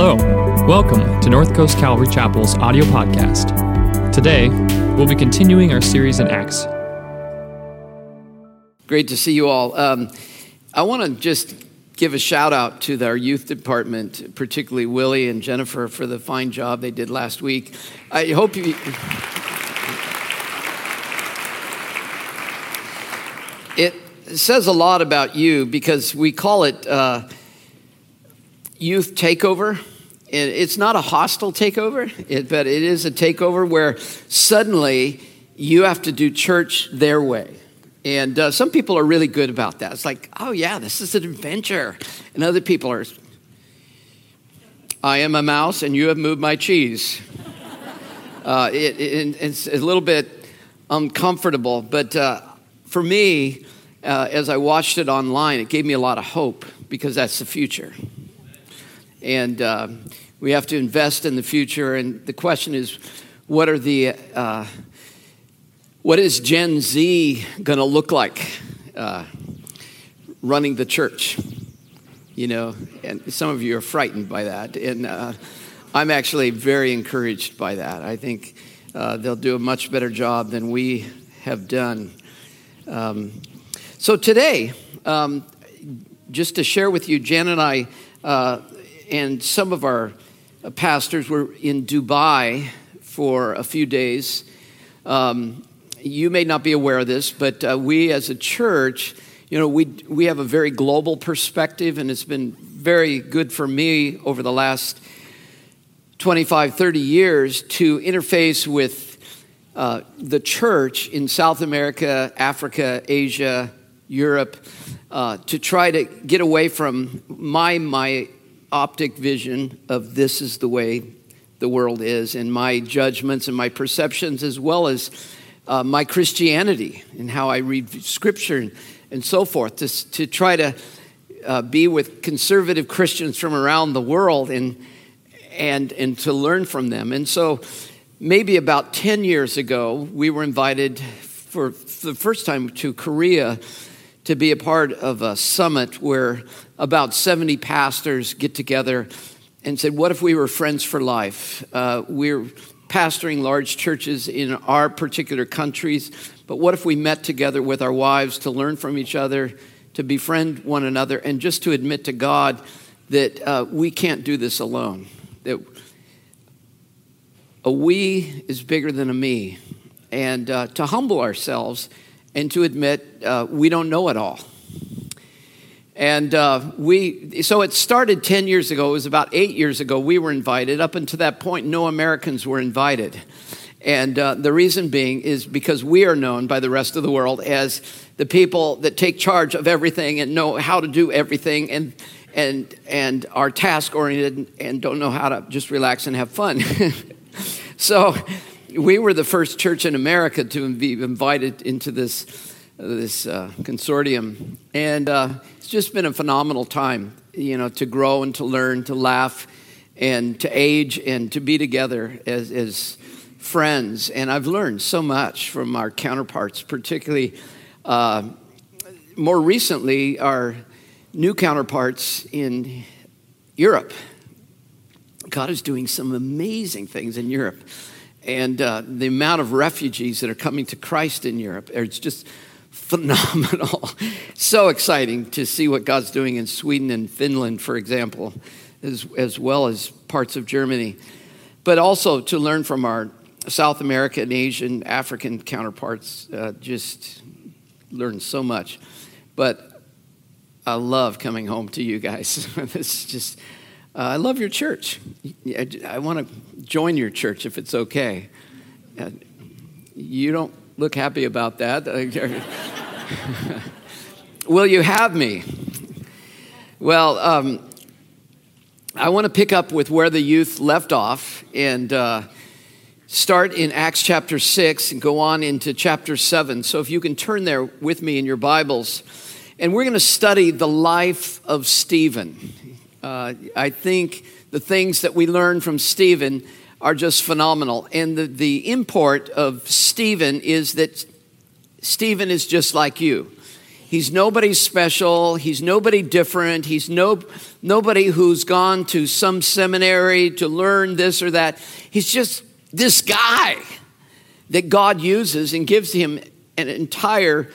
Hello, welcome to North Coast Calvary Chapel's audio podcast. Today, we'll be continuing our series in Acts. Great to see you all. I want to just give a shout out to our youth department, particularly Willie and Jennifer for the fine job they did last week. It says a lot about you because we call it youth takeover. It's not a hostile takeover, but it is a takeover where suddenly you have to do church their way. And some people are really good about that. It's like, oh yeah, this is an adventure. And other people are, I am a mouse and you have moved my cheese. It's a little bit uncomfortable, but for me, as I watched it online, it gave me a lot of hope because that's the future. And we have to invest in the future. And the question is, what is Gen Z going to look like running the church? You know, and some of you are frightened by that. And I'm actually very encouraged by that. I think they'll do a much better job than we have done. So today, just to share with you, Jan and I and some of our pastors were in Dubai for a few days. You may not be aware of this, but we as a church, you know, we have a very global perspective, and it's been very good for me over the last 25, 30 years to interface with the church in South America, Africa, Asia, Europe, to try to get away from my optic vision of this is the way the world is, and my judgments and my perceptions, as well as my Christianity and how I read Scripture and so forth, to try to be with conservative Christians from around the world and to learn from them. And so maybe about 10 years ago, we were invited for the first time to Korea to be a part of a summit where about 70 pastors get together and said, what if we were friends for life? We're pastoring large churches in our particular countries, but what if we met together with our wives to learn from each other, to befriend one another, and just to admit to God that we can't do this alone, that a we is bigger than a me, and to humble ourselves and to admit we don't know it all. And so it started 10 years ago. It was about 8 years ago we were invited. Up until that point, no Americans were invited. And the reason being is because we are known by the rest of the world as the people that take charge of everything and know how to do everything and are task-oriented and don't know how to just relax and have fun. So we were the first church in America to be invited into this consortium. And it's just been a phenomenal time, you know, to grow and to learn, to laugh and to age and to be together as friends. And I've learned so much from our counterparts, particularly more recently, our new counterparts in Europe. God is doing some amazing things in Europe. And the amount of refugees that are coming to Christ in Europe, it's just phenomenal. So exciting to see what God's doing in Sweden and Finland, for example, as well as parts of Germany. But also to learn from our South American, Asian, African counterparts, just learn so much. But I love coming home to you guys. This is just, I love your church. I want to join your church if it's okay. You don't look happy about that. Will you have me? Well, I want to pick up with where the youth left off and start in Acts chapter 6 and go on into chapter 7. So if you can turn there with me in your Bibles. And we're going to study the life of Stephen. I think the things that we learn from Stephen are just phenomenal. And the import of Stephen is that Stephen is just like you. He's nobody special. He's nobody different. He's nobody who's gone to some seminary to learn this or that. He's just this guy that God uses and gives him an entire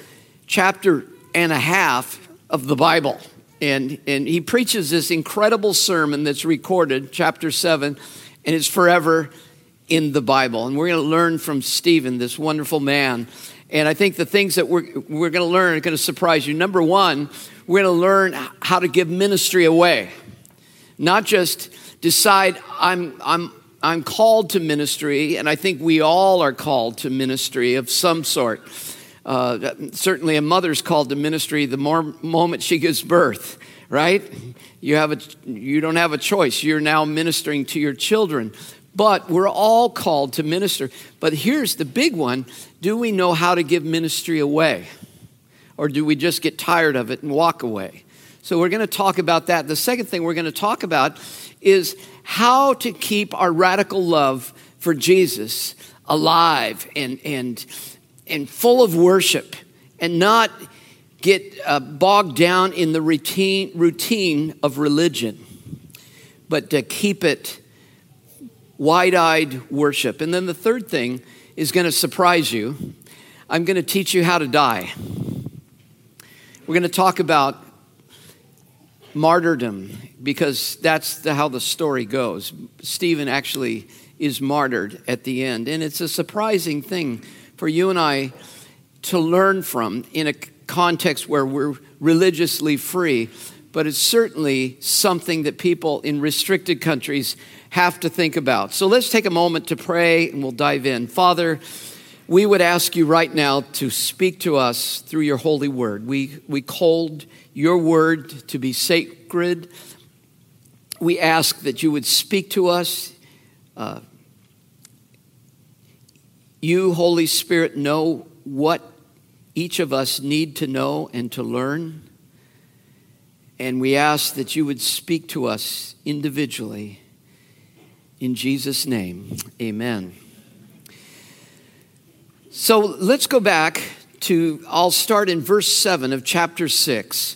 chapter and a half of the Bible. And he preaches this incredible sermon that's recorded, chapter 7, and it's forever in the Bible. And we're going to learn from Stephen, this wonderful man. And I think the things that we're going to learn are going to surprise you. Number one, we're going to learn how to give ministry away. Not just decide I'm called to ministry, and I think we all are called to ministry of some sort. Certainly a mother's called to ministry the moment she gives birth, right? You don't have a choice. You're now ministering to your children. But we're all called to minister. But here's the big one. Do we know how to give ministry away? Or do we just get tired of it and walk away? So we're going to talk about that. The second thing we're going to talk about is how to keep our radical love for Jesus alive and full of worship, and not get bogged down in the routine of religion, but to keep it wide-eyed worship. And then the third thing is going to surprise you. I'm going to teach you how to die. We're going to talk about martyrdom, because that's how the story goes. Stephen actually is martyred at the end. And it's a surprising thing for you and I to learn from in a context where we're religiously free. But it's certainly something that people in restricted countries have to think about. So let's take a moment to pray, and we'll dive in. Father, we would ask you right now to speak to us through your holy word. We hold your word to be sacred. We ask that you would speak to us. You, Holy Spirit, know what each of us need to know and to learn. And we ask that you would speak to us individually. In Jesus' name, amen. So let's go back to, I'll start in verse 7 of chapter 6,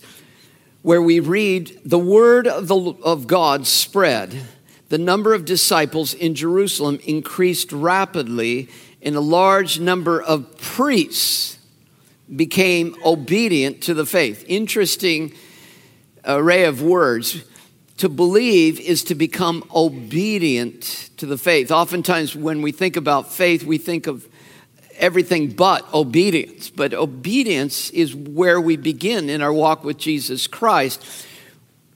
where we read, the word of God spread. The number of disciples in Jerusalem increased rapidly, and a large number of priests became obedient to the faith. Interesting array of words. To believe is to become obedient to the faith. Oftentimes when we think about faith, we think of everything but obedience. But obedience is where we begin in our walk with Jesus Christ.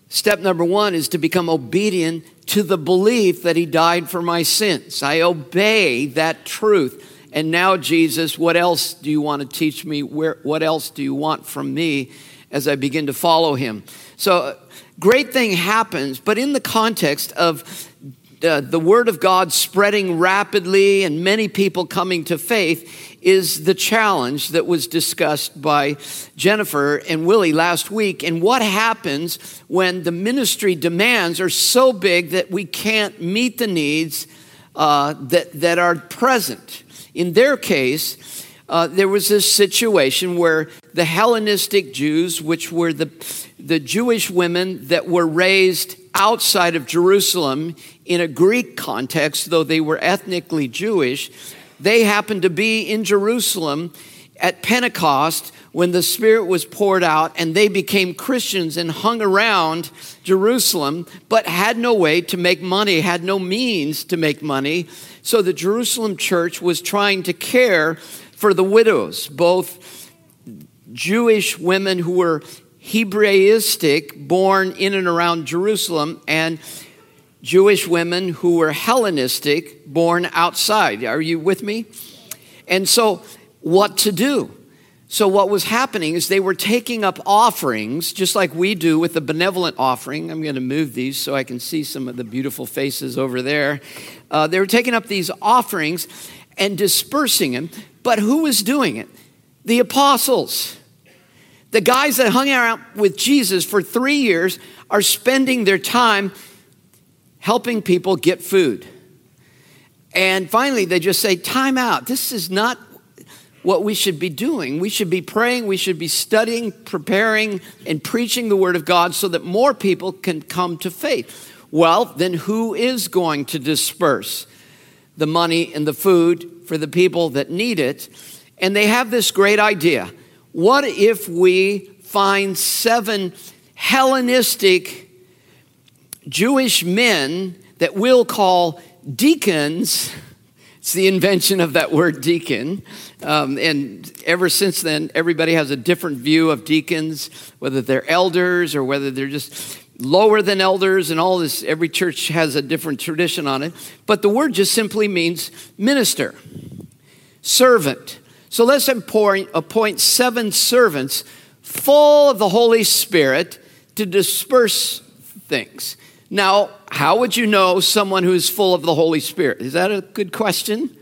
Step number one is to become obedient to the belief that he died for my sins. I obey that truth. And now, Jesus, what else do you want to teach me? What else do you want from me as I begin to follow him? So great thing happens, but in the context of the word of God spreading rapidly and many people coming to faith is the challenge that was discussed by Jennifer and Willie last week. And what happens when the ministry demands are so big that we can't meet the needs that are present? In their case, there was this situation where the Hellenistic Jews, which were the Jewish women that were raised outside of Jerusalem in a Greek context, though they were ethnically Jewish, they happened to be in Jerusalem at Pentecost when the Spirit was poured out, and they became Christians and hung around Jerusalem, but had no way to make money, had no means to make money. So the Jerusalem church was trying to care for the widows, both Jewish women who were Hebraistic, born in and around Jerusalem, and Jewish women who were Hellenistic, born outside. Are you with me? And so what to do? So what was happening is they were taking up offerings, just like we do with the benevolent offering. I'm going to move these so I can see some of the beautiful faces over there. They were taking up these offerings and dispersing them. But who was doing it? The apostles. The guys that hung out with Jesus for 3 years are spending their time helping people get food. And finally, they just say, time out. This is not what we should be doing. We should be praying, we should be studying, preparing, and preaching the Word of God so that more people can come to faith. Well, then who is going to disperse the money and the food for the people that need it? And they have this great idea. What if we find 7 Hellenistic Jewish men that we'll call deacons? It's the invention of that word deacon. And ever since then, everybody has a different view of deacons, whether they're elders or whether they're just lower than elders and all this. Every church has a different tradition on it. But the word just simply means minister, servant. So let's appoint 7 servants full of the Holy Spirit to disperse things. Now, how would you know someone who's full of the Holy Spirit? Is that a good question?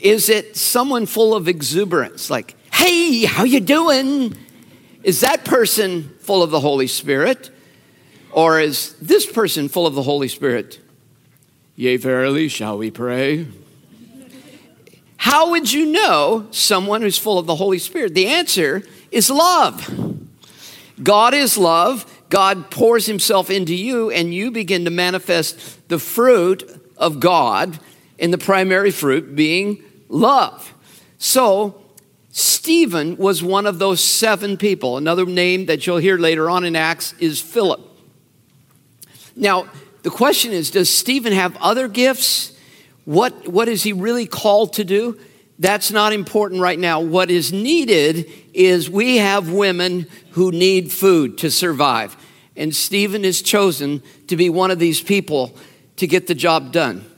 Is it someone full of exuberance? Like, hey, how you doing? Is that person full of the Holy Spirit? Or is this person full of the Holy Spirit? Yea, verily, shall we pray? How would you know someone who's full of the Holy Spirit? The answer is love. God is love. God pours himself into you, and you begin to manifest the fruit of God, and the primary fruit being love. So Stephen was one of those 7 people. Another name that you'll hear later on in Acts is Philip. Now, the question is, does Stephen have other gifts? What is he really called to do? That's not important right now. What is needed is we have women who need food to survive. And Stephen is chosen to be one of these people to get the job done.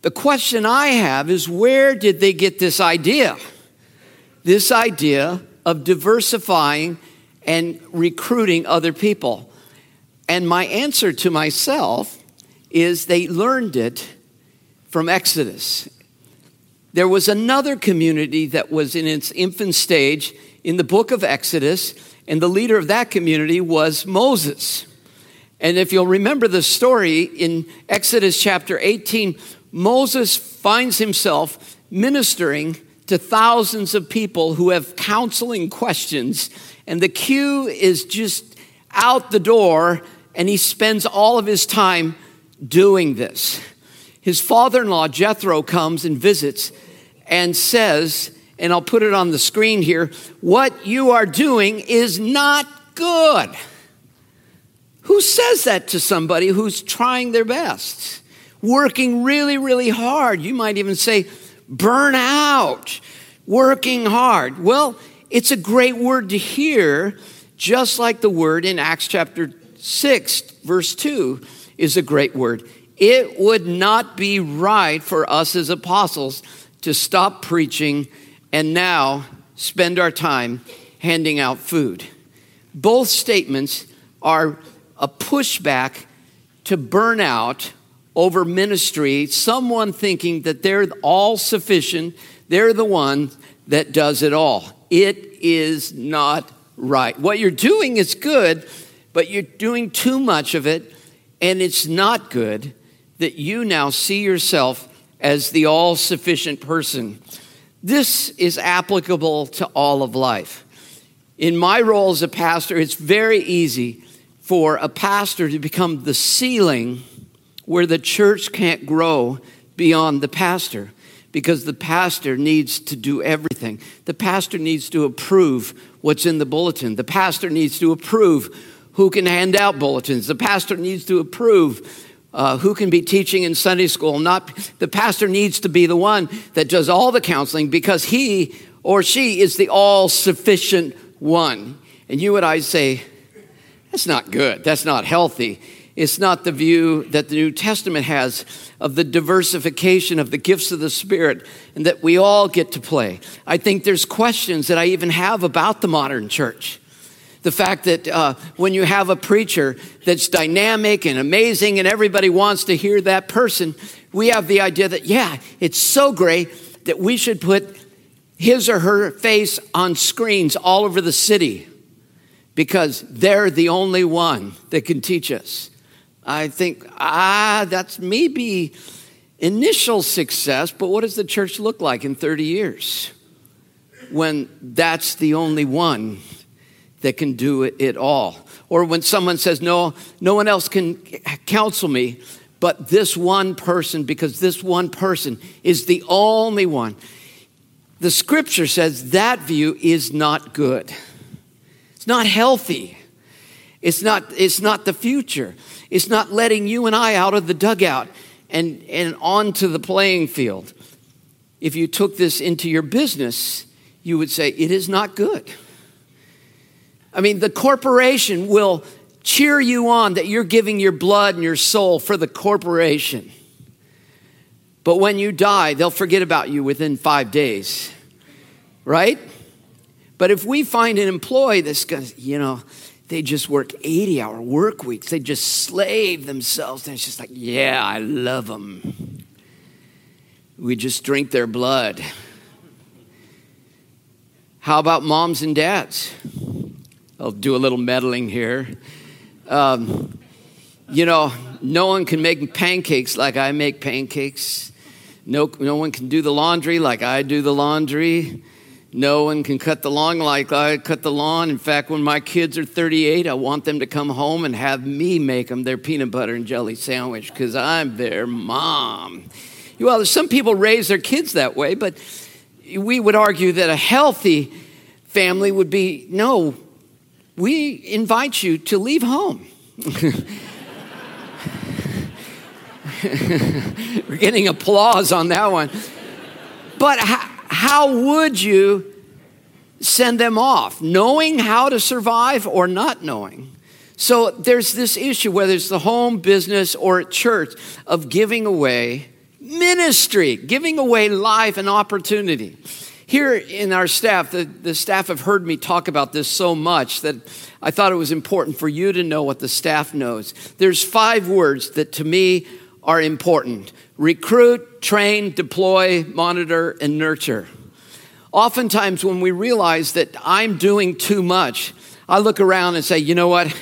The question I have is, where did they get this idea? This idea of diversifying and recruiting other people. And my answer to myself is they learned it from Exodus. There was another community that was in its infant stage in the book of Exodus, and the leader of that community was Moses. And if you'll remember the story in Exodus chapter 18, Moses finds himself ministering to thousands of people who have counseling questions, and the queue is just out the door, and he spends all of his time doing this. His father-in-law, Jethro, comes and visits and says, and I'll put it on the screen here, what you are doing is not good. Who says that to somebody who's trying their best? Working really, really hard. You might even say burn out, working hard. Well, it's a great word to hear, just like the word in Acts chapter 6, verse 2 is a great word. It would not be right for us as apostles to stop preaching and now spend our time handing out food. Both statements are a pushback to burnout over ministry, someone thinking that they're all sufficient, they're the one that does it all. It is not right. What you're doing is good, but you're doing too much of it, and it's not good that you now see yourself as the all-sufficient person. This is applicable to all of life. In my role as a pastor, it's very easy for a pastor to become the ceiling where the church can't grow beyond the pastor, because the pastor needs to do everything. The pastor needs to approve what's in the bulletin. The pastor needs to approve who can hand out bulletins. The pastor needs to approve who can be teaching in Sunday school. The pastor needs to be the one that does all the counseling, because he or she is the all-sufficient one. And you and I say, that's not good. That's not healthy. It's not the view that the New Testament has of the diversification of the gifts of the Spirit and that we all get to play. I think there's questions that I even have about the modern church. The fact that when you have a preacher that's dynamic and amazing and everybody wants to hear that person, we have the idea that, yeah, it's so great that we should put his or her face on screens all over the city because they're the only one that can teach us. I think, that's maybe initial success, but what does the church look like in 30 years? when that's the only one that can do it all. Or when someone says, no one else can counsel me but this one person, because this one person is the only one. The scripture says that view is not good. It's not healthy. It's not the future. It's not letting you and I out of the dugout and onto the playing field. If you took this into your business, you would say, it is not good. I mean, the corporation will cheer you on that you're giving your blood and your soul for the corporation. But when you die, they'll forget about you within 5 days, right? But if we find an employee that's going to, they just work 80-hour work weeks. They just slave themselves. And it's just like, yeah, I love them. We just drink their blood. How about moms and dads? I'll do a little meddling here. No one can make pancakes like I make pancakes. No one can do the laundry like I do the laundry. No one can cut the lawn like I cut the lawn. In fact, when my kids are 38, I want them to come home and have me make them their peanut butter and jelly sandwich because I'm their mom. Well, some people raise their kids that way, but we would argue that a healthy family would be, no, we invite you to leave home. We're getting applause on that one. But how would you send them off? Knowing how to survive or not knowing? So there's this issue, whether it's the home, business, or at church, of giving away ministry, giving away life and opportunity. Here in our staff, the staff have heard me talk about this so much that I thought it was important for you to know what the staff knows. There's 5 words that to me are important: recruit, train, deploy, monitor, and nurture. Oftentimes when we realize that I'm doing too much, I look around and say, you know what?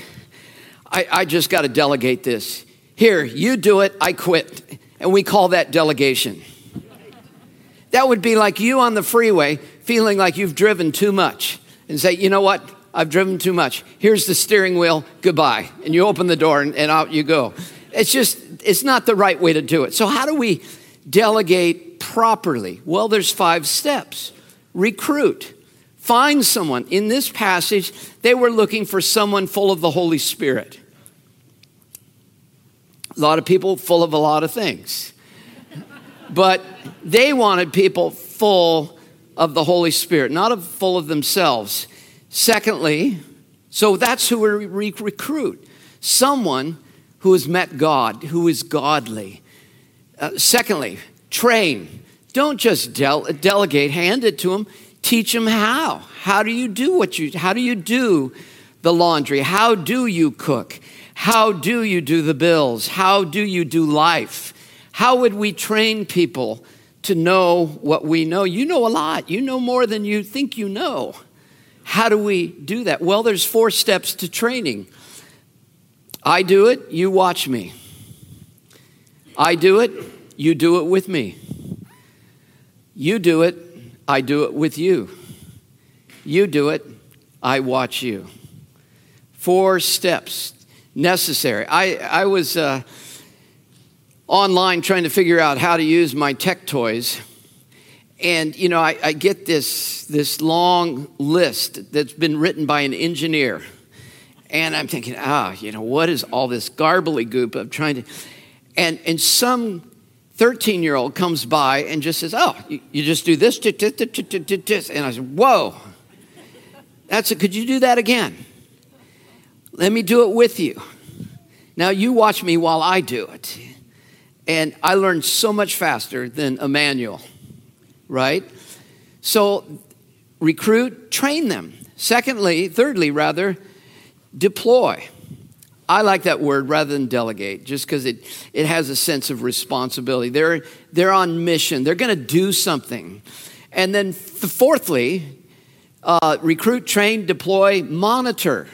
I just got to delegate this. Here, you do it, I quit. And we call that delegation. That would be like you on the freeway feeling like you've driven too much and say, you know what? I've driven too much. Here's the steering wheel. Goodbye. And you open the door and out you go. It's not the right way to do it. So how do we delegate properly? Well, there's 5 steps. Recruit. Find someone. In this passage, they were looking for someone full of the Holy Spirit. A lot of people full of a lot of things. But they wanted people full of the Holy Spirit, not full of themselves. Secondly, so that's who we recruit. Someone who has met God, who is godly. Secondly, train. Don't just delegate, hand it to them. Teach them how. How do you do how do you do the laundry? How do you cook? How do you do the bills? How do you do life? How would we train people to know what we know? You know a lot. You know more than you think you know. How do we do that? Well, there's 4 steps to training. I do it, you watch me. I do it, you do it with me. You do it, I do it with you. You do it, I watch you. 4 steps necessary. I was online trying to figure out how to use my tech toys. And, I get this long list that's been written by an engineer. And I'm thinking, what is all this gobbledygook I'm trying to... And some 13-year-old comes by and just says, you just do this. And I said, whoa, that's it. Could you do that again? Let me do it with you. Now you watch me while I do it. And I learned so much faster than a manual, right? So recruit, train them. Thirdly, deploy. I like that word rather than delegate, just because it has a sense of responsibility. They're on mission. They're going to do something. And then fourthly, recruit, train, deploy, monitor.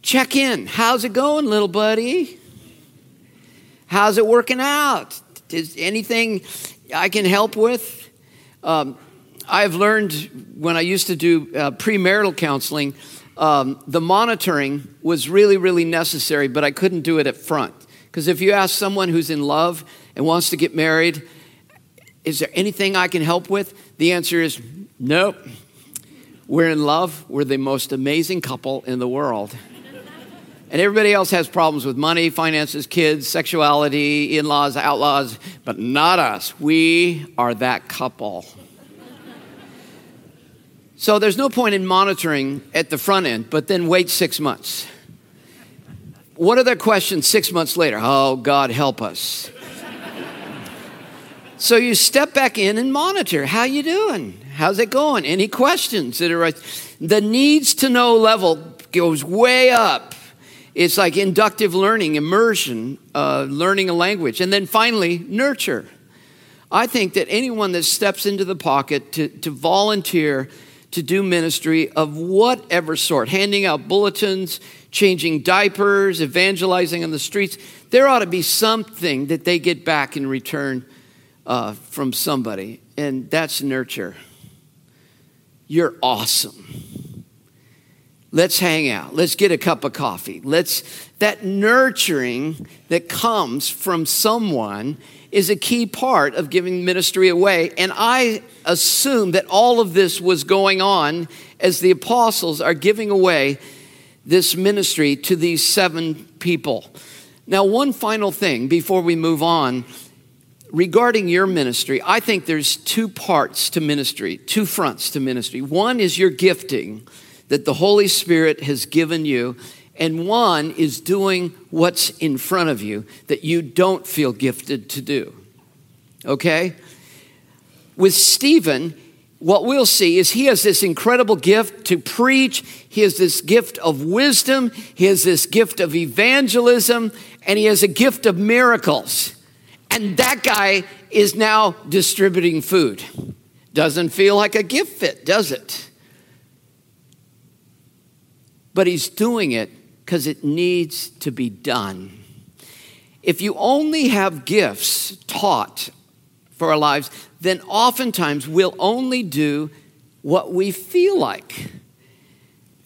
Check in. How's it going, little buddy? How's it working out? Is anything I can help with? I've learned when I used to do premarital counseling, the monitoring was really, really necessary, but I couldn't do it up front. Because if you ask someone who's in love and wants to get married, is there anything I can help with? The answer is nope. We're in love. We're the most amazing couple in the world. And everybody else has problems with money, finances, kids, sexuality, in-laws, outlaws, but not us. We are that couple. So there's no point in monitoring at the front end, but then wait 6 months. What are their questions 6 months later? Oh, God, help us. So you step back in and monitor. How you doing? How's it going? Any questions that are the needs to know level goes way up. It's like inductive learning, immersion, learning a language. And then finally, nurture. I think that anyone that steps into the pocket to volunteer to do ministry of whatever sort, handing out bulletins, changing diapers, evangelizing on the streets, there ought to be something that they get back in return from somebody. And that's nurture. You're awesome. Let's hang out. Let's get a cup of coffee. That nurturing that comes from someone is a key part of giving ministry away. And I assume that all of this was going on as the apostles are giving away this ministry to these 7 people. Now, one final thing before we move on. Regarding your ministry, I think there's 2 parts to ministry, 2 fronts to ministry. One is your gifting that the Holy Spirit has given you, and one is doing what's in front of you that you don't feel gifted to do, okay? With Stephen, what we'll see is he has this incredible gift to preach. He has this gift of wisdom. He has this gift of evangelism, and he has a gift of miracles. And that guy is now distributing food. Doesn't feel like a gift fit, does it? But he's doing it because it needs to be done. If you only have gifts taught for our lives, then oftentimes we'll only do what we feel like.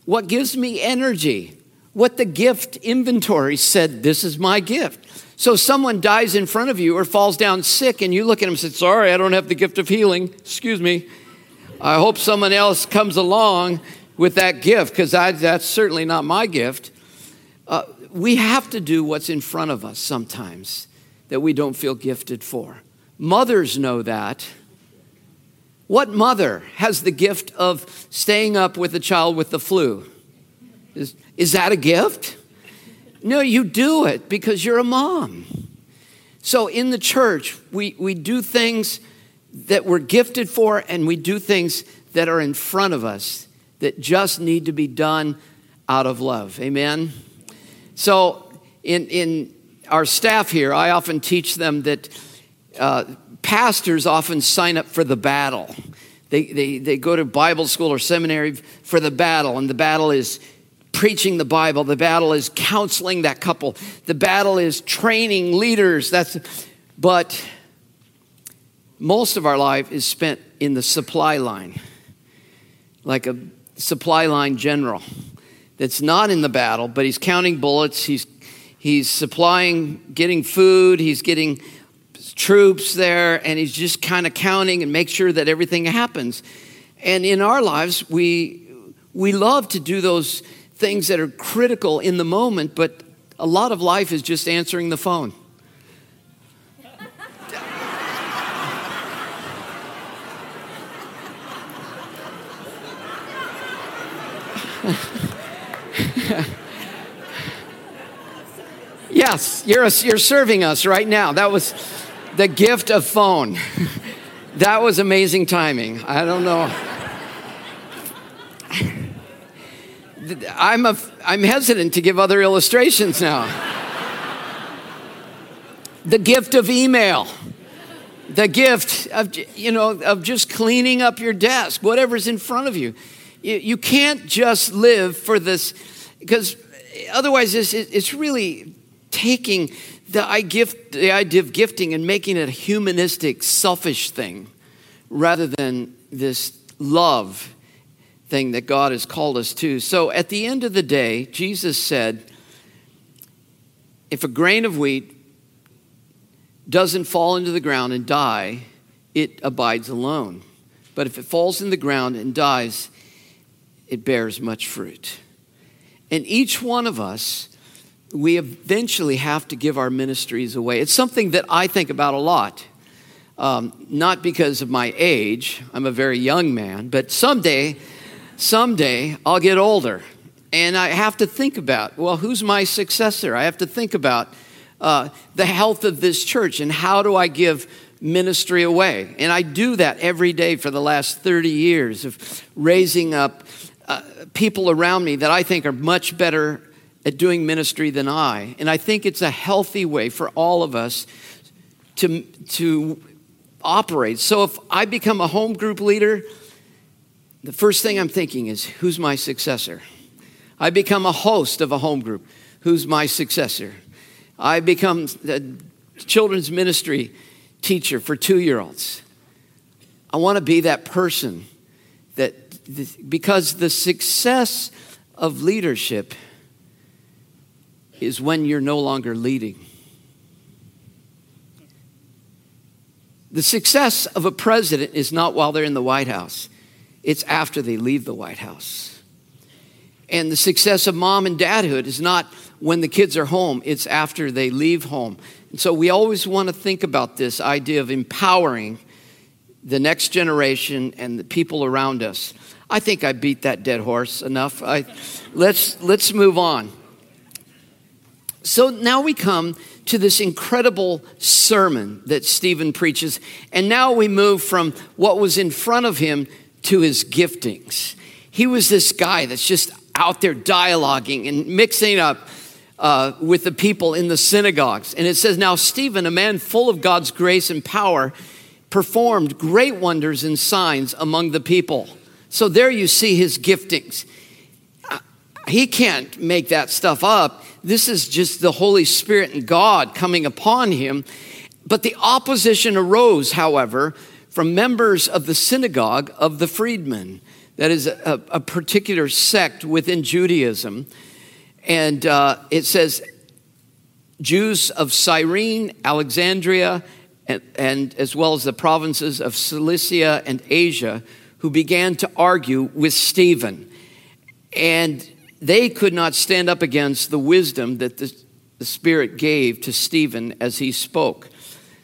What gives me energy? What the gift inventory said, this is my gift. So someone dies in front of you or falls down sick and you look at him and say, sorry, I don't have the gift of healing. Excuse me. I hope someone else comes along with that gift because that's certainly not my gift. We have to do what's in front of us sometimes that we don't feel gifted for. Mothers know that. What mother has the gift of staying up with a child with the flu? Is that a gift? No, you do it because you're a mom. So in the church, we do things that we're gifted for, and we do things that are in front of us that just need to be done out of love. Amen? So in our staff here, I often teach them that pastors often sign up for the battle. They go to Bible school or seminary for the battle, and the battle is preaching the Bible. The battle is counseling that couple. The battle is training leaders. But most of our life is spent in the supply line, like a supply line general that's not in the battle, but he's counting bullets. He's supplying, getting food. He's getting troops there, and he's just kind of counting and make sure that everything happens. And in our lives, we love to do those things that are critical in the moment, but a lot of life is just answering the phone. Yes, you're serving us right now. That was the gift of phone. That was amazing timing. I don't know. I'm hesitant to give other illustrations now. The gift of email, the gift of, of just cleaning up your desk, whatever's in front of you. You can't just live for this, because otherwise it's really taking the idea of gifting and making it a humanistic, selfish thing rather than this love thing that God has called us to. So at the end of the day, Jesus said, if a grain of wheat doesn't fall into the ground and die, it abides alone. But if it falls in the ground and dies, it bears much fruit. And each one of us, we eventually have to give our ministries away. It's something that I think about a lot. Not because of my age, I'm a very young man, but someday I'll get older. And I have to think about, well, who's my successor? I have to think about the health of this church and how do I give ministry away. And I do that every day for the last 30 years of raising up people around me that I think are much better at doing ministry than I. And I think it's a healthy way for all of us to operate. So if I become a home group leader, the first thing I'm thinking is, who's my successor? I become a host of a home group. Who's my successor? I become a children's ministry teacher for 2-year-olds. I want to be that person because the success of leadership is when you're no longer leading. The success of a president is not while they're in the White House. It's after they leave the White House. And the success of mom and dadhood is not when the kids are home. It's after they leave home. And so we always want to think about this idea of empowering the next generation and the people around us. I think I beat that dead horse enough. Let's move on. So now we come to this incredible sermon that Stephen preaches. And now we move from what was in front of him to his giftings. He was this guy that's just out there dialoguing and mixing up with the people in the synagogues. And it says, now Stephen, a man full of God's grace and power, performed great wonders and signs among the people. So there you see his giftings. He can't make that stuff up. This is just the Holy Spirit and God coming upon him. But the opposition arose, however, from members of the synagogue of the freedmen. That is a particular sect within Judaism. And it says, Jews of Cyrene, Alexandria, and as well as the provinces of Cilicia and Asia, who began to argue with Stephen. And they could not stand up against the wisdom that the Spirit gave to Stephen as he spoke.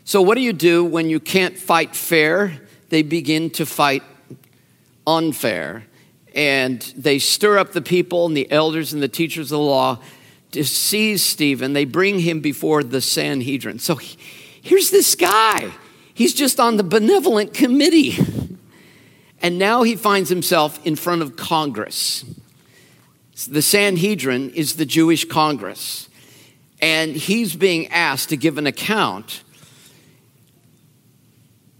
So what do you do when you can't fight fair? They begin to fight unfair. And they stir up the people and the elders and the teachers of the law to seize Stephen. They bring him before the Sanhedrin. So here's this guy. He's just on the benevolent committee. And now he finds himself in front of Congress. The Sanhedrin is the Jewish Congress. And he's being asked to give an account.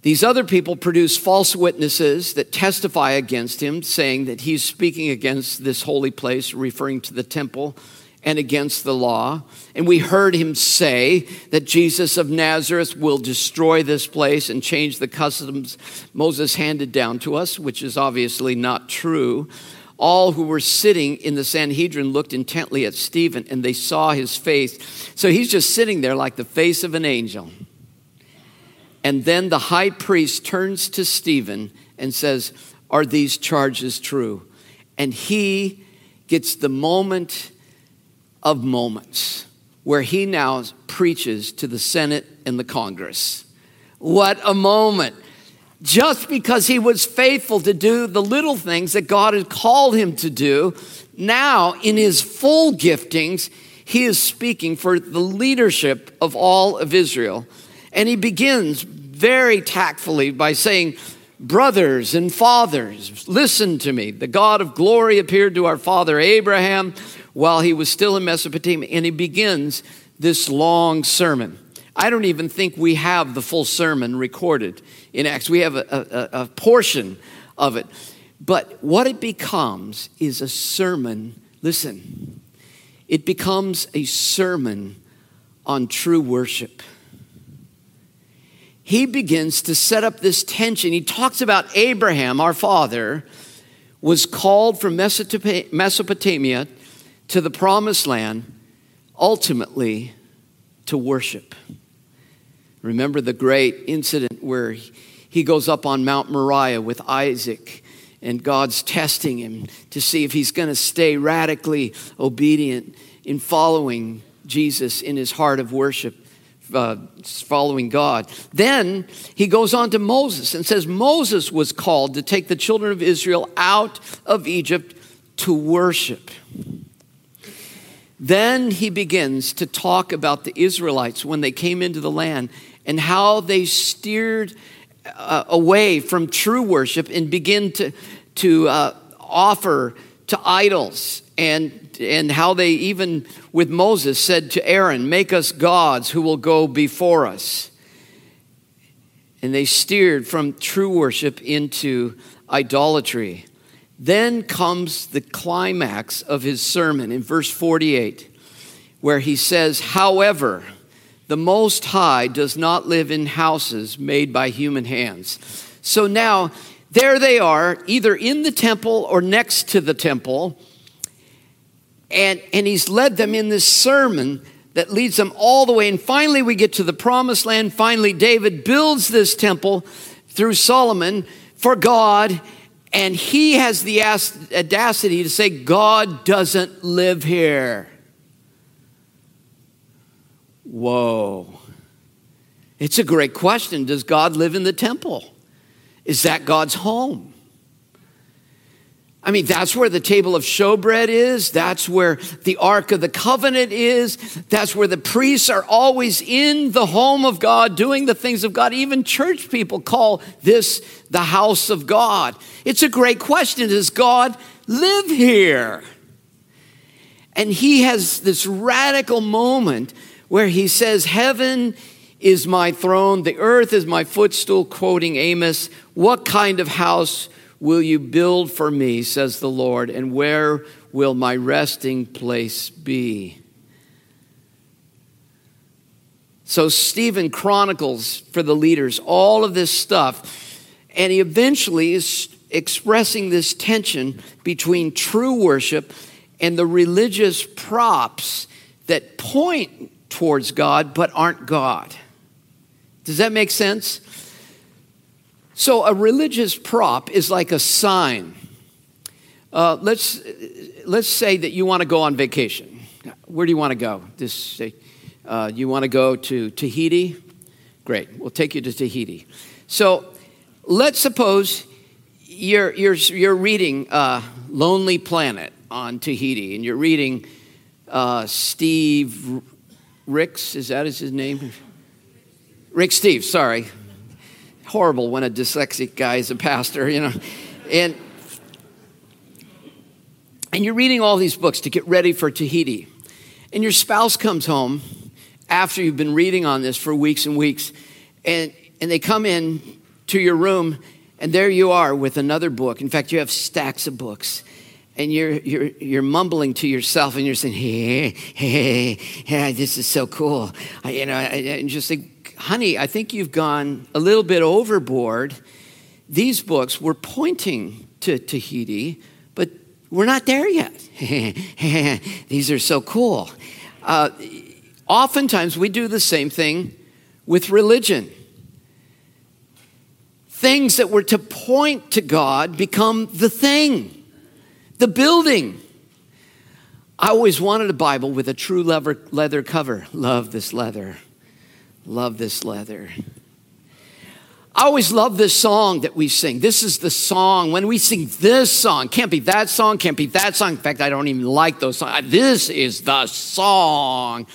These other people produce false witnesses that testify against him, saying that he's speaking against this holy place, referring to the temple, and against the law. And we heard him say that Jesus of Nazareth will destroy this place and change the customs Moses handed down to us, which is obviously not true. All who were sitting in the Sanhedrin looked intently at Stephen, and they saw his face. So he's just sitting there like the face of an angel. And then the high priest turns to Stephen and says, are these charges true? And he gets the moment of moments where he now preaches to the Senate and the Congress. What a moment. Just because he was faithful to do the little things that God had called him to do, now in his full giftings, he is speaking for the leadership of all of Israel. And he begins very tactfully by saying, brothers and fathers, listen to me. The God of glory appeared to our father Abraham while he was still in Mesopotamia. And he begins this long sermon. I don't even think we have the full sermon recorded in Acts. We have a portion of it. But what it becomes is a sermon. Listen, it becomes a sermon on true worship. he begins to set up this tension. He talks about Abraham, our father, was called from Mesopotamia to the promised land, ultimately to worship. Remember the great incident where he goes up on Mount Moriah with Isaac, and God's testing him to see if he's going to stay radically obedient in following Jesus in his heart of worship, following God. Then he goes on to Moses and says, Moses was called to take the children of Israel out of Egypt to worship. Then he begins to talk about the Israelites when they came into the land and how they steered away from true worship and begin to offer to idols, and how they even with Moses said to Aaron, make us gods who will go before us. And they steered from true worship into idolatry. Then comes the climax of his sermon in verse 48, where he says, however, the Most High does not live in houses made by human hands. So now, there they are, either in the temple or next to the temple, and he's led them in this sermon that leads them all the way, and finally we get to the promised land. Finally, David builds this temple through Solomon for God, and he has the audacity to say, God doesn't live here. Whoa. It's a great question. Does God live in the temple? Is that God's home? I mean, that's where the table of showbread is. That's where the Ark of the Covenant is. That's where the priests are always in the home of God, doing the things of God. Even church people call this the house of God. It's a great question. Does God live here? And he has this radical moment where he says, heaven is my throne, the earth is my footstool, quoting Amos, what kind of house will you build for me, says the Lord, and where will my resting place be? So Stephen chronicles for the leaders all of this stuff, and he eventually is expressing this tension between true worship and the religious props that point towards God, but aren't God. Does that make sense? So a religious prop is like a sign. Let's say that you want to go on vacation. Where do you want to go? You want to go to Tahiti? Great, we'll take you to Tahiti. So let's suppose you're reading Lonely Planet on Tahiti, and you're reading Steve Ricks, is that his name? Rick Steve, sorry. Horrible when a dyslexic guy is a pastor, you know. And you're reading all these books to get ready for Tahiti. And your spouse comes home after you've been reading on this for weeks and weeks. And they come in to your room, and there you are with another book. In fact, you have stacks of books. And you're mumbling to yourself, and you're saying, hey, this is so cool. And just think, honey, I think you've gone a little bit overboard. These books were pointing to Tahiti, but we're not there yet. These are so cool. Oftentimes, we do the same thing with religion. Things that were to point to God become the thing. The building. I always wanted a Bible with a true leather cover. Love this leather. Love this leather. I always love this song that we sing. This is the song. When we sing this song, can't be that song, can't be that song. In fact, I don't even like those songs. This is the song.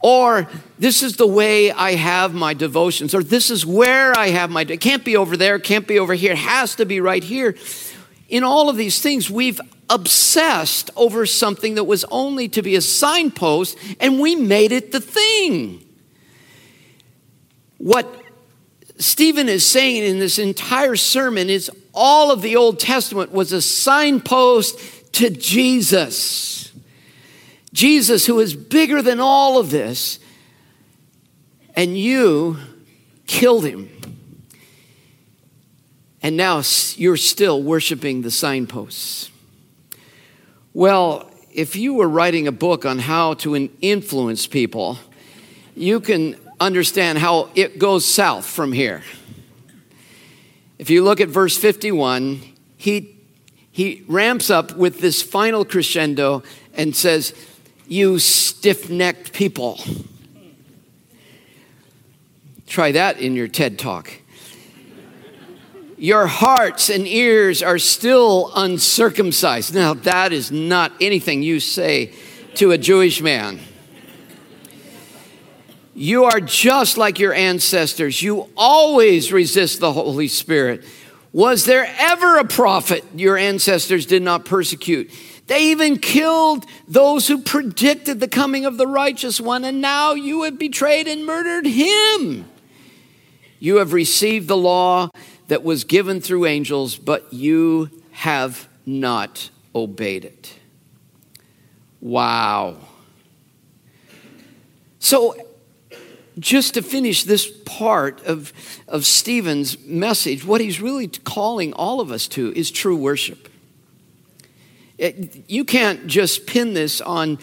Or this is the way I have my devotions. Or this is where I have my. It can't be over there, can't be over here. It has to be right here. In all of these things, we've obsessed over something that was only to be a signpost, and we made it the thing. What Stephen is saying in this entire sermon is all of the Old Testament was a signpost to Jesus. Jesus, who is bigger than all of this, and you killed him. And now you're still worshiping the signposts. Well, if you were writing a book on how to influence people, you can understand how it goes south from here. If you look at verse 51, he ramps up with this final crescendo and says, "You stiff-necked people." Try that in your TED Talk. "Your hearts and ears are still uncircumcised." Now, that is not anything you say to a Jewish man. "You are just like your ancestors. You always resist the Holy Spirit. Was there ever a prophet your ancestors did not persecute? They even killed those who predicted the coming of the righteous one, and now you have betrayed and murdered him. You have received the law that was given through angels, but you have not obeyed it." Wow. So just to finish this part of Stephen's message, what he's really calling all of us to is true worship. You can't just pin this on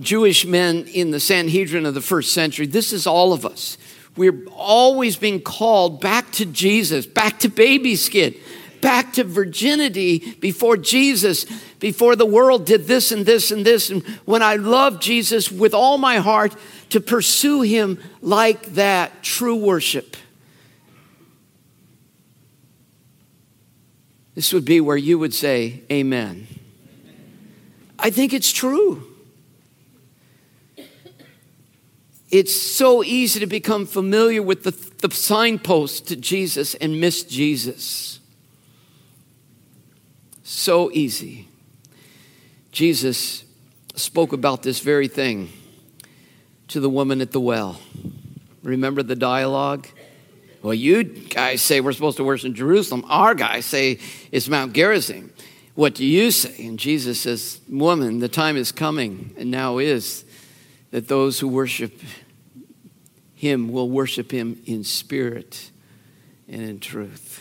Jewish men in the Sanhedrin of the first century. This is all of us. We're always being called back to Jesus, back to baby skin, back to virginity before Jesus, before the world did this and this and this. And when I love Jesus with all my heart, to pursue him like that, true worship. This would be where you would say, amen. I think it's true. It's so easy to become familiar with the signposts to Jesus and miss Jesus. So easy. Jesus spoke about this very thing to the woman at the well. Remember the dialogue? "Well, you guys say we're supposed to worship in Jerusalem. Our guys say it's Mount Gerizim. What do you say?" And Jesus says, "Woman, the time is coming, and now is, that those who worship him will worship him in spirit and in truth."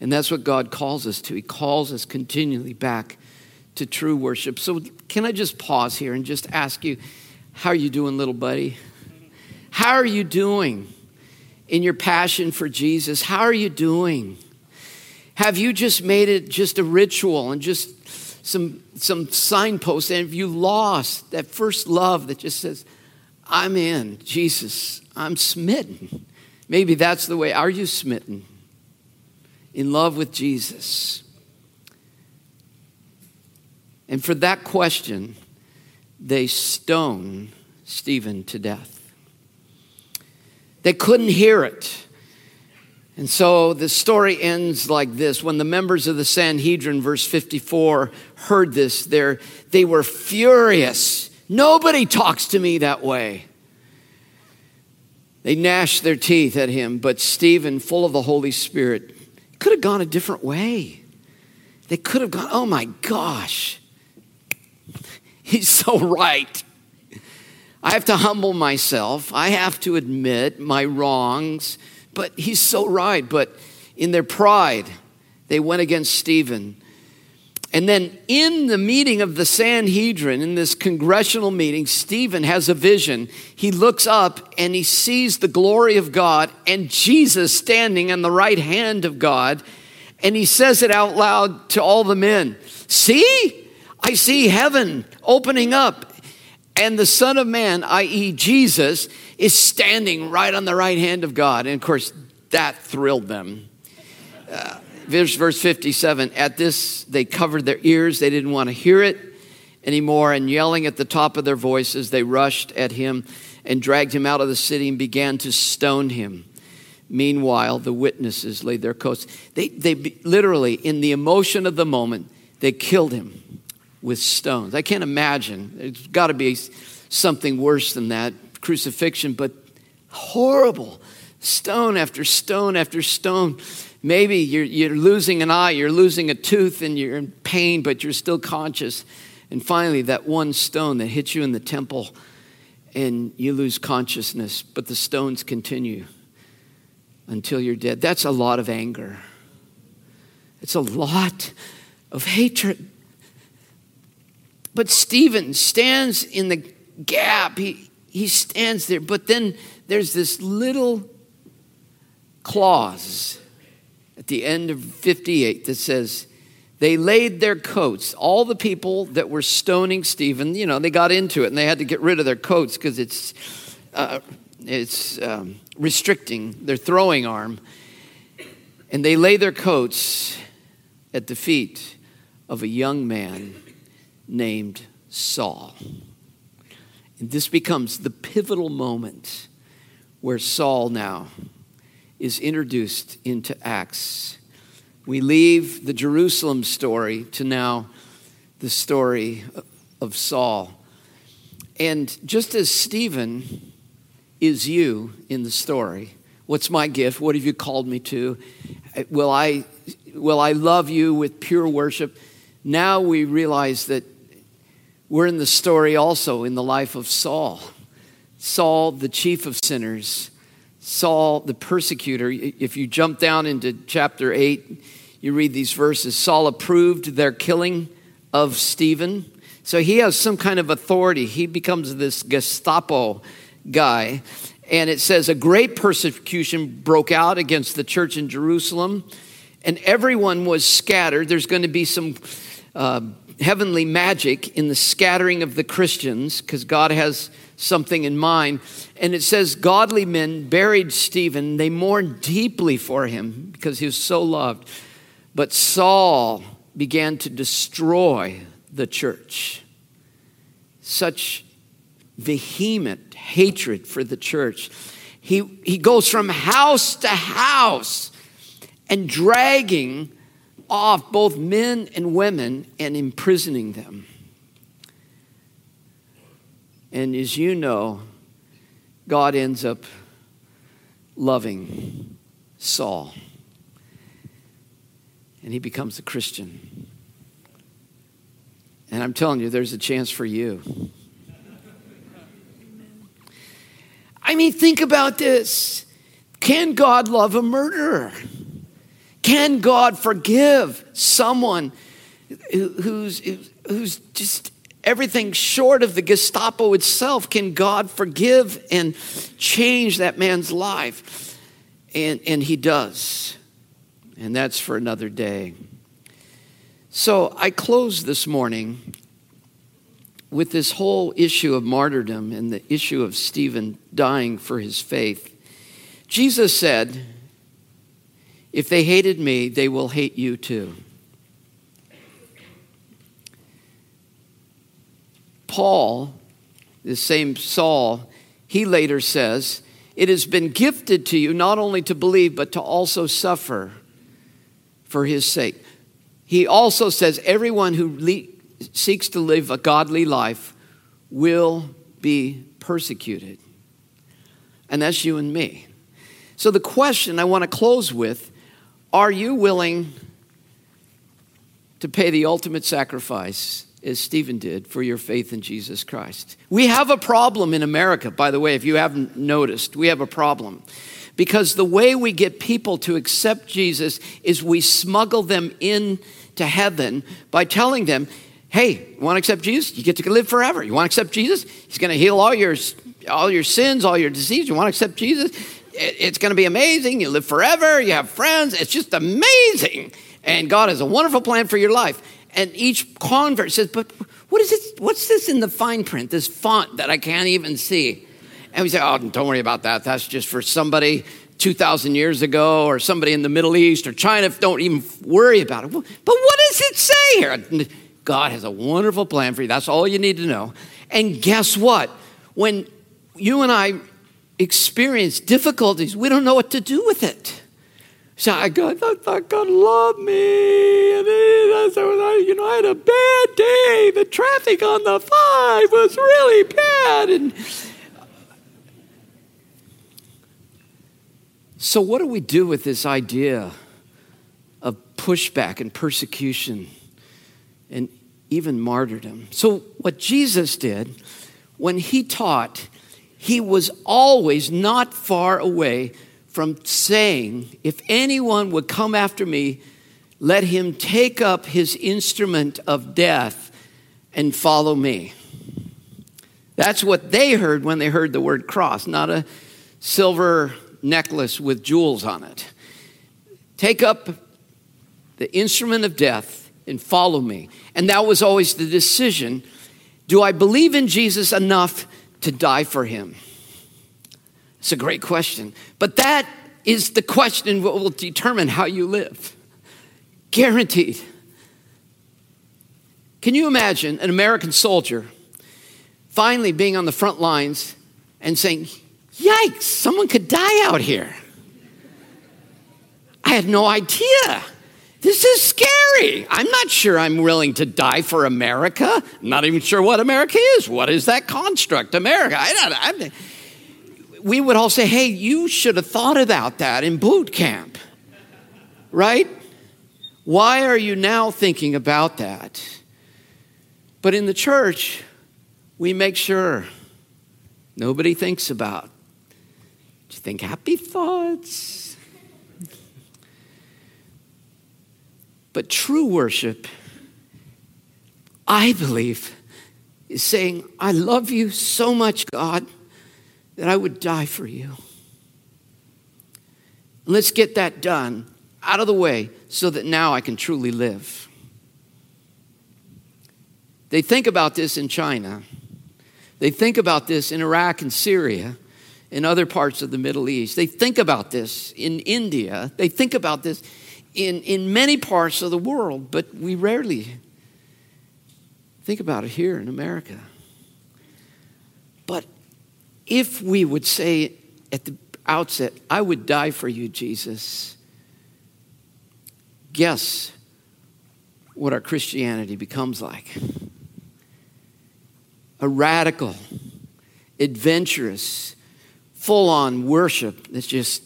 And that's what God calls us to. He calls us continually back to true worship. So can I just pause here and just ask you, how are you doing, little buddy? How are you doing in your passion for Jesus? How are you doing? Have you just made it just a ritual and just some signposts, and if you lost that first love that just says, "I'm in, Jesus, I'm smitten"? Maybe that's the way. Are you smitten? In love with Jesus? And for that question, they stone Stephen to death. They couldn't hear it. And so the story ends like this. When the members of the Sanhedrin, verse 54, heard this, they were furious. "Nobody talks to me that way." They gnashed their teeth at him, but Stephen, full of the Holy Spirit, could have gone a different way. They could have gone, "Oh my gosh, he's so right. I have to humble myself. I have to admit my wrongs. But he's so right." But in their pride, they went against Stephen. And then in the meeting of the Sanhedrin, in this congressional meeting, Stephen has a vision. He looks up and he sees the glory of God and Jesus standing on the right hand of God. And he says it out loud to all the men. "See, I see heaven opening up. And the Son of Man," i.e. Jesus, is standing right on the right hand of God. And of course, that thrilled them. Verse 57, at this, they covered their ears. They didn't want to hear it anymore. And yelling at the top of their voices, they rushed at him and dragged him out of the city and began to stone him. Meanwhile, the witnesses laid their coats. They literally, in the emotion of the moment, they killed him with stones. I can't imagine. There's got to be something worse than that, crucifixion, but horrible. Stone after stone after stone. Maybe you're losing an eye, you're losing a tooth, and you're in pain, but you're still conscious. And finally, that one stone that hits you in the temple, and you lose consciousness, but the stones continue until you're dead. That's a lot of anger. It's a lot of hatred. But Stephen stands in the gap. He stands there. But then there's this little clause at the end of 58 that says, they laid their coats. All the people that were stoning Stephen, you know, they got into it and they had to get rid of their coats because it's restricting their throwing arm. And they lay their coats at the feet of a young man named Saul. And this becomes the pivotal moment where Saul now is introduced into Acts. We leave the Jerusalem story to now the story of Saul. And just as Stephen is you in the story, what's my gift? What have you called me to? Will I love you with pure worship? Now we realize that we're in the story also in the life of Saul. Saul, the chief of sinners. Saul, the persecutor. If you jump down into chapter 8, you read these verses. Saul approved their killing of Stephen. So he has some kind of authority. He becomes this Gestapo guy. And it says a great persecution broke out against the church in Jerusalem. And everyone was scattered. There's going to be some heavenly magic in the scattering of the Christians because God has something in mind. And it says godly men buried Stephen. They mourned deeply for him because he was so loved. But Saul began to destroy the church. Such vehement hatred for the church. He goes from house to house and dragging off both men and women and imprisoning them. And as you know, God ends up loving Saul. And he becomes a Christian. And I'm telling you, there's a chance for you. I mean, think about this. Can God love a murderer? Can God forgive someone who's just everything short of the Gestapo itself? Can God forgive and change that man's life? And he does. And that's for another day. So I close this morning with this whole issue of martyrdom and the issue of Stephen dying for his faith. Jesus said, if they hated me, they will hate you too. Paul, the same Saul, he later says, it has been gifted to you not only to believe, but to also suffer for his sake. He also says, everyone who seeks to live a godly life will be persecuted. And that's you and me. So the question I want to close with, are you willing to pay the ultimate sacrifice, as Stephen did, for your faith in Jesus Christ? We have a problem in America, by the way, if you haven't noticed. We have a problem. Because the way we get people to accept Jesus is we smuggle them into heaven by telling them, hey, you want to accept Jesus? You get to live forever. You want to accept Jesus? He's going to heal all your sins, all your disease. You want to accept Jesus? It's going to be amazing. You live forever. You have friends. It's just amazing. And God has a wonderful plan for your life. And each convert says, but what is this? What's this in the fine print, this font that I can't even see? And we say, oh, don't worry about that. That's just for somebody 2,000 years ago or somebody in the Middle East or China. Don't even worry about it. But what does it say here? God has a wonderful plan for you. That's all you need to know. And guess what? When you and I experience difficulties, we don't know what to do with it. So I thought God loved me. And I had a bad day. The traffic on the 5 was really bad. And so what do we do with this idea of pushback and persecution and even martyrdom? So what Jesus did when he taught he was always not far away from saying, if anyone would come after me, let him take up his instrument of death and follow me. That's what they heard when they heard the word cross, not a silver necklace with jewels on it. Take up the instrument of death and follow me. And that was always the decision. Do I believe in Jesus enough to die for him? It's a great question. But that is the question that will determine how you live. Guaranteed. Can you imagine an American soldier finally being on the front lines and saying, yikes, someone could die out here. I had no idea. This is scary. I'm not sure I'm willing to die for America. I'm not even sure what America is. What is that construct, America? We would all say, hey, you should have thought about that in boot camp, right? Why are you now thinking about that? But in the church, we make sure nobody thinks about. Do you think happy thoughts? But true worship, I believe, is saying, I love you so much, God, that I would die for you. Let's get that done out of the way so that now I can truly live. They think about this in China. They think about this in Iraq and Syria and other parts of the Middle East. They think about this in India. They think about this in many parts of the world, but we rarely think about it here in America. But if we would say at the outset, I would die for you, Jesus, guess what our Christianity becomes like? A radical, adventurous, full-on worship that's just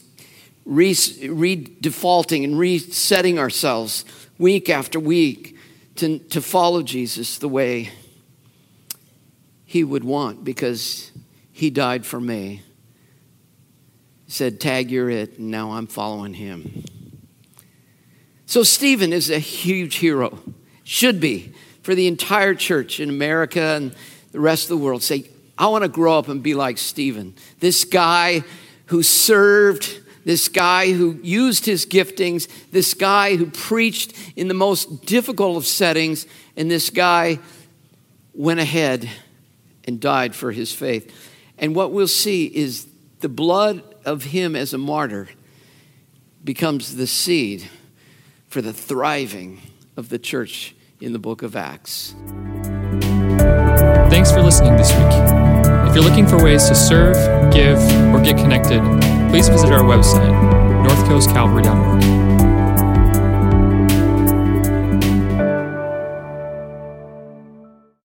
redefaulting and resetting ourselves week after week to follow Jesus the way he would want because he died for me. He said, tag, you're it, and now I'm following him. So Stephen is a huge hero, should be, for the entire church in America and the rest of the world. Say, I want to grow up and be like Stephen, this guy who served, this guy who used his giftings, this guy who preached in the most difficult of settings, and this guy went ahead and died for his faith. And what we'll see is the blood of him as a martyr becomes the seed for the thriving of the church in the book of Acts. Thanks for listening this week. If you're looking for ways to serve, give, or get connected, please visit our website, northcoastcalvary.org.